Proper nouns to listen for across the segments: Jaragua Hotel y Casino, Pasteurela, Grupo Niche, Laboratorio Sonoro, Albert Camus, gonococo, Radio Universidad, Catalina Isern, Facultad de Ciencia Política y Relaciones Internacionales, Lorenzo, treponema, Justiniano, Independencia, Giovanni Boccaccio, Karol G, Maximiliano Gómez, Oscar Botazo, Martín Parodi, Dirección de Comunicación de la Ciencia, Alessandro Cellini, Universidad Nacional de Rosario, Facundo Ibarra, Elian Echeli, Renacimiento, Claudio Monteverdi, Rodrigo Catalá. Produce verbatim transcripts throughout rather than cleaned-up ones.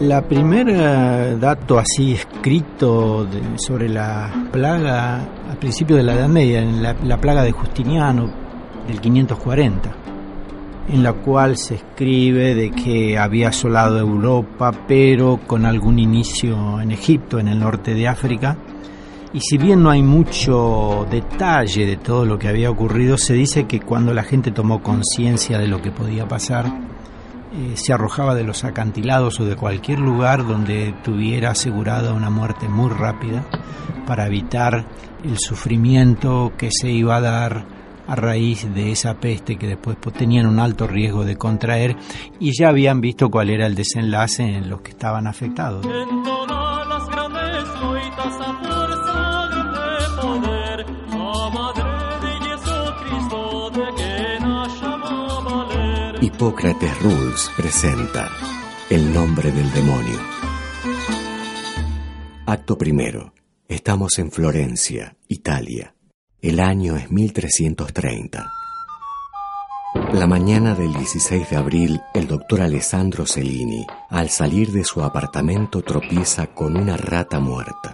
La primera dato así escrito de, sobre la plaga a principios de la Edad Media, en la, la plaga de Justiniano del quinientos cuarenta, en la cual se escribe de que había asolado Europa, pero con algún inicio en Egipto, en el norte de África. Y si bien no hay mucho detalle de todo lo que había ocurrido, se dice que cuando la gente tomó conciencia de lo que podía pasar, eh, se arrojaba de los acantilados o de cualquier lugar donde tuviera asegurada una muerte muy rápida para evitar el sufrimiento que se iba a dar a raíz de esa peste que después tenían un alto riesgo de contraer y ya habían visto cuál era el desenlace en los que estaban afectados. Hipócrates Rules presenta El nombre del demonio. Acto primero. Estamos en Florencia, Italia. El año es mil trescientos treinta. La mañana del dieciséis de abril, el doctor Alessandro Cellini, al salir de su apartamento, tropieza con una rata muerta.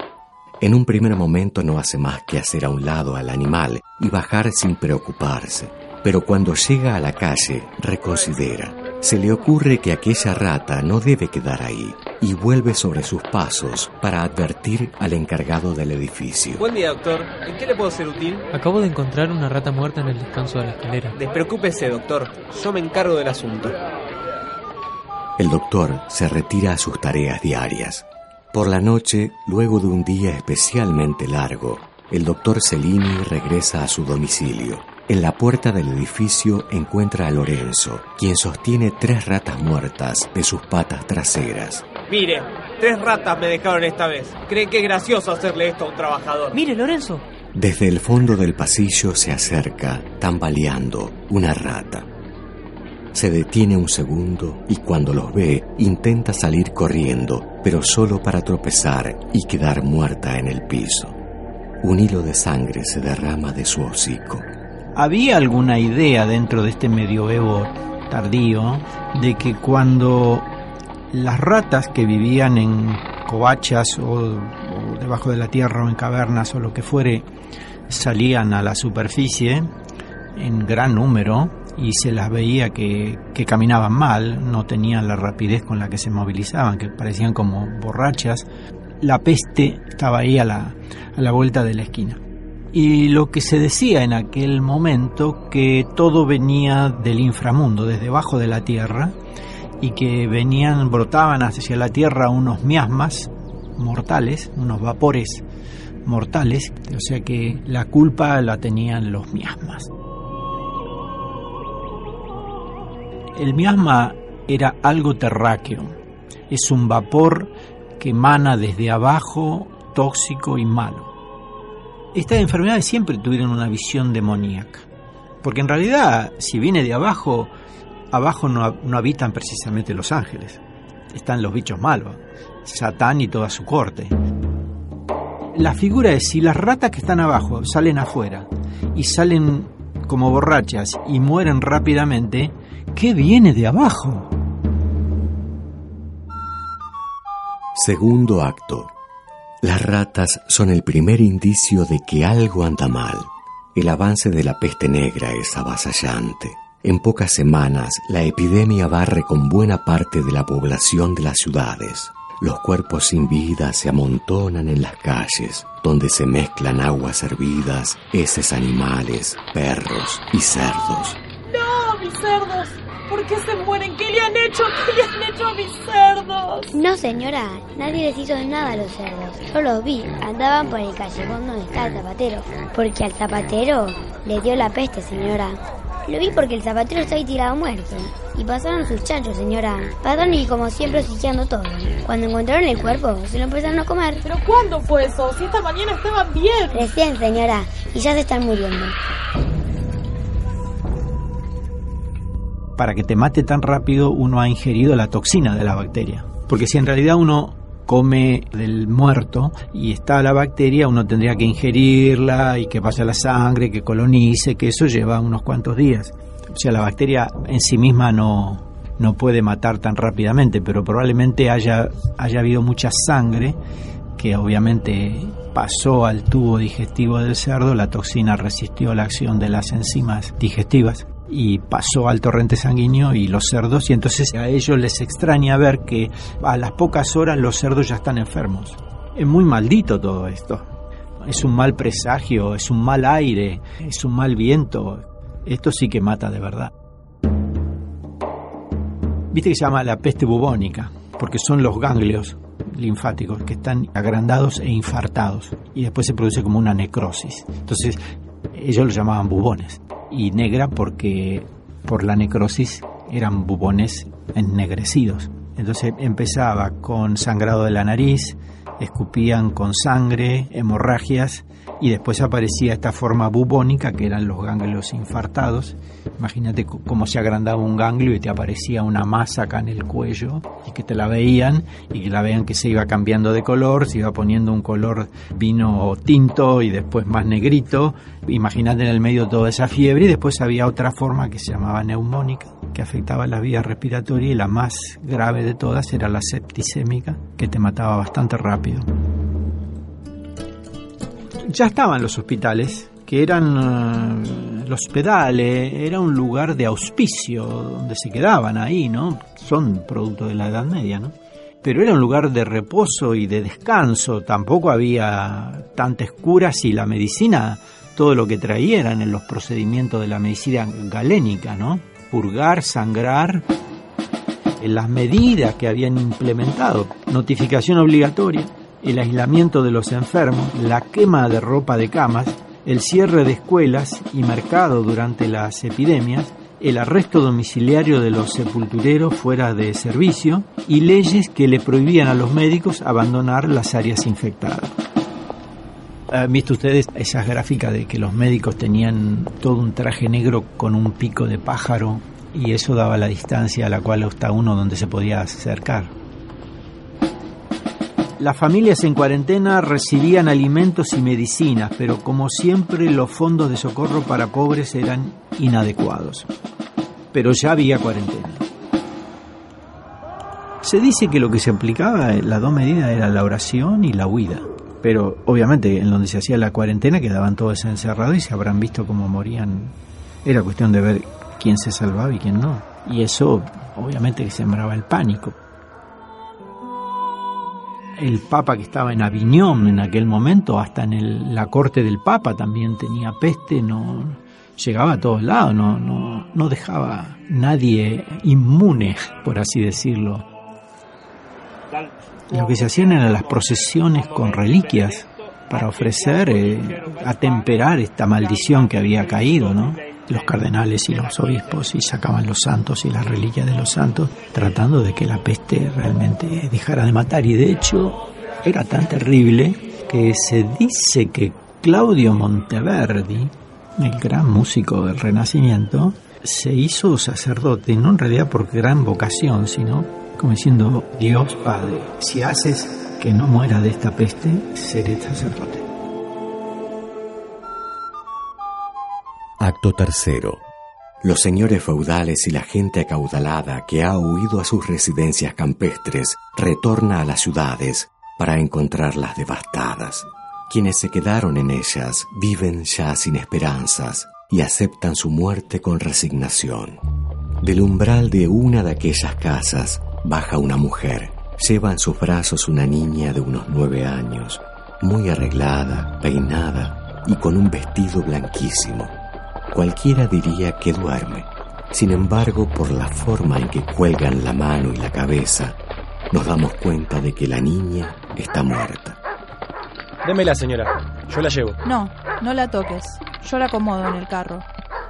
En un primer momento no hace más que hacer a un lado al animal y bajar sin preocuparse. Pero cuando llega a la calle, reconsidera. Se le ocurre que aquella rata no debe quedar ahí y vuelve sobre sus pasos para advertir al encargado del edificio. Buen día, doctor. ¿En qué le puedo ser útil? Acabo de encontrar una rata muerta en el descanso de la escalera. Despreocúpese, doctor. Yo me encargo del asunto. El doctor se retira a sus tareas diarias. Por la noche, luego de un día especialmente largo, el doctor Cellini regresa a su domicilio. En la puerta del edificio encuentra a Lorenzo, quien sostiene tres ratas muertas de sus patas traseras. Mire, tres ratas me dejaron esta vez. ¿Creen que es gracioso hacerle esto a un trabajador? Mire, Lorenzo. Desde el fondo del pasillo se acerca, tambaleando, una rata. Se detiene un segundo y cuando los ve, intenta salir corriendo, pero solo para tropezar y quedar muerta en el piso. Un hilo de sangre se derrama de su hocico. Había alguna idea dentro de este medioevo tardío de que cuando las ratas que vivían en covachas o, o debajo de la tierra o en cavernas o lo que fuere salían a la superficie en gran número y se las veía que, que caminaban mal, no tenían la rapidez con la que se movilizaban, que parecían como borrachas, la peste estaba ahí a la, a la vuelta de la esquina. Y lo que se decía en aquel momento que todo venía del inframundo, desde debajo de la tierra, y que venían, brotaban hacia la tierra unos miasmas mortales, unos vapores mortales, o sea que la culpa la tenían los miasmas. El miasma era algo terráqueo, es un vapor que emana desde abajo, tóxico y malo. Estas enfermedades siempre tuvieron una visión demoníaca, porque en realidad, si viene de abajo, abajo no, no habitan precisamente los ángeles, están los bichos malos, Satán y toda su corte. La figura es, si las ratas que están abajo salen afuera y salen como borrachas y mueren rápidamente, ¿qué viene de abajo? Segundo acto. Las ratas son el primer indicio de que algo anda mal. El avance de la peste negra es avasallante. En pocas semanas, la epidemia barre con buena parte de la población de las ciudades. Los cuerpos sin vida se amontonan en las calles, donde se mezclan aguas hervidas, heces animales, perros y cerdos. ¡No, mis cerdos! ¿Por qué se mueren? ¿Qué le han hecho? ¿Qué le han hecho a mis cerdos? No, señora. Nadie les hizo nada a los cerdos. Yo los vi. Andaban por el callejón donde está el zapatero. Porque al zapatero le dio la peste, señora. Lo vi porque el zapatero está ahí tirado muerto. Y pasaron sus chanchos, señora. Pasaron y como siempre hociqueando todo. Cuando encontraron el cuerpo, se lo empezaron a comer. ¿Pero cuándo fue eso? Si esta mañana estaban bien. Recién, señora. Y ya se están muriendo. Para que te mate tan rápido, uno ha ingerido la toxina de la bacteria. Porque si en realidad uno come del muerto y está la bacteria, uno tendría que ingerirla y que pase a la sangre, que colonice, que eso lleva unos cuantos días. O sea, la bacteria en sí misma no, no puede matar tan rápidamente, pero probablemente haya, haya habido mucha sangre que obviamente pasó al tubo digestivo del cerdo, la toxina resistió la acción de las enzimas digestivas y pasó al torrente sanguíneo y los cerdos, y entonces a ellos les extraña ver que a las pocas horas los cerdos ya están enfermos. Es muy maldito todo esto. Es un mal presagio, es un mal aire, es un mal viento. Esto sí que mata de verdad. Viste que se llama la peste bubónica, porque son los ganglios linfáticos que están agrandados e infartados, y después se produce como una necrosis. Entonces ellos los llamaban bubones. Y negra porque por la necrosis eran bubones ennegrecidos. Entonces empezaba con sangrado de la nariz, escupían con sangre, hemorragias, y después aparecía esta forma bubónica que eran los ganglios infartados. Imagínate cómo se agrandaba un ganglio y te aparecía una masa acá en el cuello, y que te la veían, y que la veían que se iba cambiando de color, se iba poniendo un color vino tinto y después más negrito. Imagínate en el medio toda esa fiebre, y después había otra forma que se llamaba neumónica, que afectaba las vías respiratorias, y la más grave de todas era la septicémica, que te mataba bastante rápido. Ya estaban los hospitales, que eran uh, los hospedales, era un lugar de auspicio donde se quedaban ahí, ¿no? Son producto de la Edad Media, ¿no? Pero era un lugar de reposo y de descanso, tampoco había tantas curas, y la medicina, todo lo que traían en los procedimientos de la medicina galénica, ¿no? Purgar, sangrar, las medidas que habían implementado, notificación obligatoria, el aislamiento de los enfermos, la quema de ropa de camas, el cierre de escuelas y mercado durante las epidemias, el arresto domiciliario de los sepultureros fuera de servicio y leyes que le prohibían a los médicos abandonar las áreas infectadas. ¿Han visto ustedes esas gráficas de que los médicos tenían todo un traje negro con un pico de pájaro? Y eso daba la distancia a la cual está uno donde se podía acercar. Las familias en cuarentena recibían alimentos y medicinas, pero como siempre los fondos de socorro para pobres eran inadecuados. Pero ya había cuarentena. Se dice que lo que se aplicaba, las dos medidas, era la oración y la huida. Pero obviamente en donde se hacía la cuarentena quedaban todos encerrados y se habrán visto cómo morían. Era cuestión de ver quién se salvaba y quién no. Y eso, obviamente, que sembraba el pánico. El Papa que estaba en Aviñón en aquel momento, hasta en el, la corte del Papa también tenía peste, no llegaba a todos lados, no, no, no dejaba nadie inmune, por así decirlo. Lo que se hacían eran las procesiones con reliquias para ofrecer, eh, atemperar esta maldición que había caído, ¿no? Los cardenales y los obispos y sacaban los santos y las reliquias de los santos, tratando de que la peste realmente dejara de matar. Y de hecho era tan terrible que se dice que Claudio Monteverdi, el gran músico del Renacimiento, se hizo sacerdote, no en realidad por gran vocación, sino como diciendo: Dios Padre, si haces que no muera de esta peste, seré sacerdote. Acto tercero. Los señores feudales y la gente acaudalada que ha huido a sus residencias campestres retorna a las ciudades para encontrarlas devastadas. Quienes se quedaron en ellas viven ya sin esperanzas y aceptan su muerte con resignación. Del umbral de una de aquellas casas baja una mujer. Lleva en sus brazos una niña de unos nueve años, muy arreglada, peinada y con un vestido blanquísimo. Cualquiera diría que duerme. Sin embargo, por la forma en que cuelgan la mano y la cabeza, nos damos cuenta de que la niña está muerta. Démela, señora. Yo la llevo. No, no la toques. Yo la acomodo en el carro.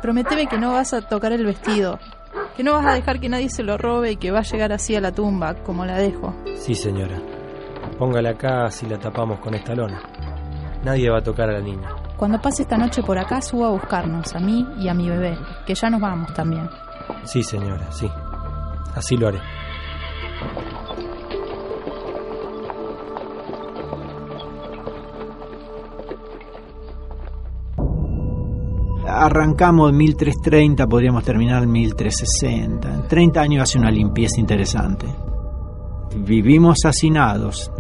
prométeme que no vas a tocar el vestido, que no vas a dejar que nadie se lo robe y que va a llegar así a la tumba, como la dejo. Sí, señora. Póngala acá si la tapamos con esta lona. Nadie va a tocar a la niña. Cuando pase esta noche por acá, suba a buscarnos, a mí y a mi bebé, que ya nos vamos también. Sí, señora, sí. Así lo haré. Arrancamos en mil trescientos treinta, podríamos terminar en mil trescientos sesenta. En treinta años hace una limpieza interesante. Vivimos hacinados,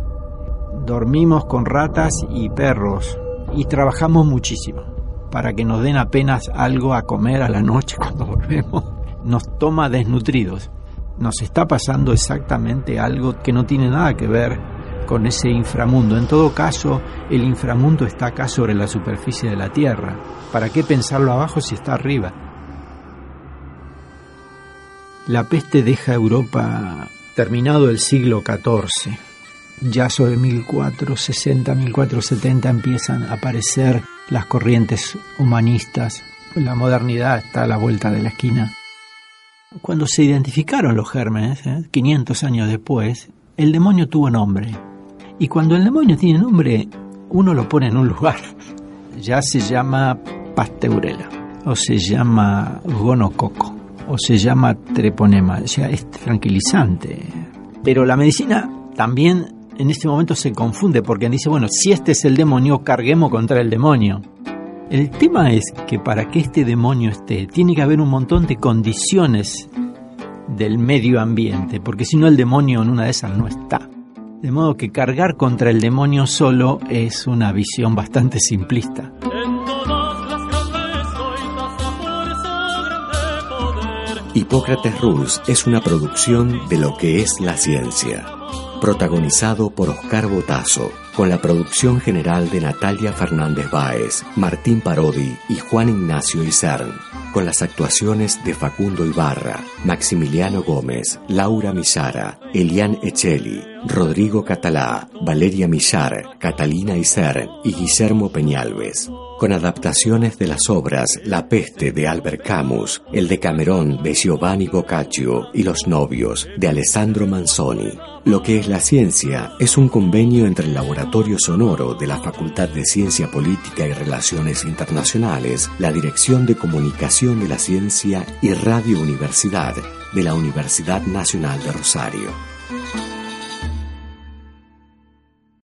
dormimos con ratas y perros y trabajamos muchísimo para que nos den apenas algo a comer a la noche cuando volvemos. Nos toma desnutridos. Nos está pasando exactamente algo que no tiene nada que ver con ese inframundo. En todo caso, el inframundo está acá sobre la superficie de la Tierra. ¿Para qué pensarlo abajo si está arriba? La peste deja Europa terminado el siglo catorce. Ya sobre mil cuatrocientos sesenta, mil cuatrocientos setenta empiezan a aparecer las corrientes humanistas. La modernidad está a la vuelta de la esquina. Cuando se identificaron los gérmenes, ¿eh? quinientos años después, el demonio tuvo nombre. Y cuando el demonio tiene nombre, uno lo pone en un lugar. Ya se llama Pasteurela, o se llama gonococo, o se llama treponema. O sea, es tranquilizante. Pero la medicina también en este momento se confunde porque dice, bueno, si este es el demonio, carguemos contra el demonio. El tema es que para que este demonio esté, tiene que haber un montón de condiciones del medio ambiente, porque si no el demonio en una de esas no está. De modo que cargar contra el demonio solo es una visión bastante simplista. Hipócrates Rules es una producción de Lo que es la ciencia, protagonizado por Oscar Botazo, con la producción general de Natalia Fernández Báez, Martín Parodi y Juan Ignacio Isern, con las actuaciones de Facundo Ibarra, Maximiliano Gómez, Laura Millara, Elian Echeli, Rodrigo Catalá, Valeria Millar, Catalina Isern y Guillermo Peñalves, con adaptaciones de las obras La peste de Albert Camus, El Decamerón de Giovanni Boccaccio y Los novios de Alessandro Manzoni. Lo que es la ciencia es un convenio entre el Laboratorio Sonoro de la Facultad de Ciencia Política y Relaciones Internacionales, la Dirección de Comunicación de la Ciencia y Radio Universidad de la Universidad Nacional de Rosario.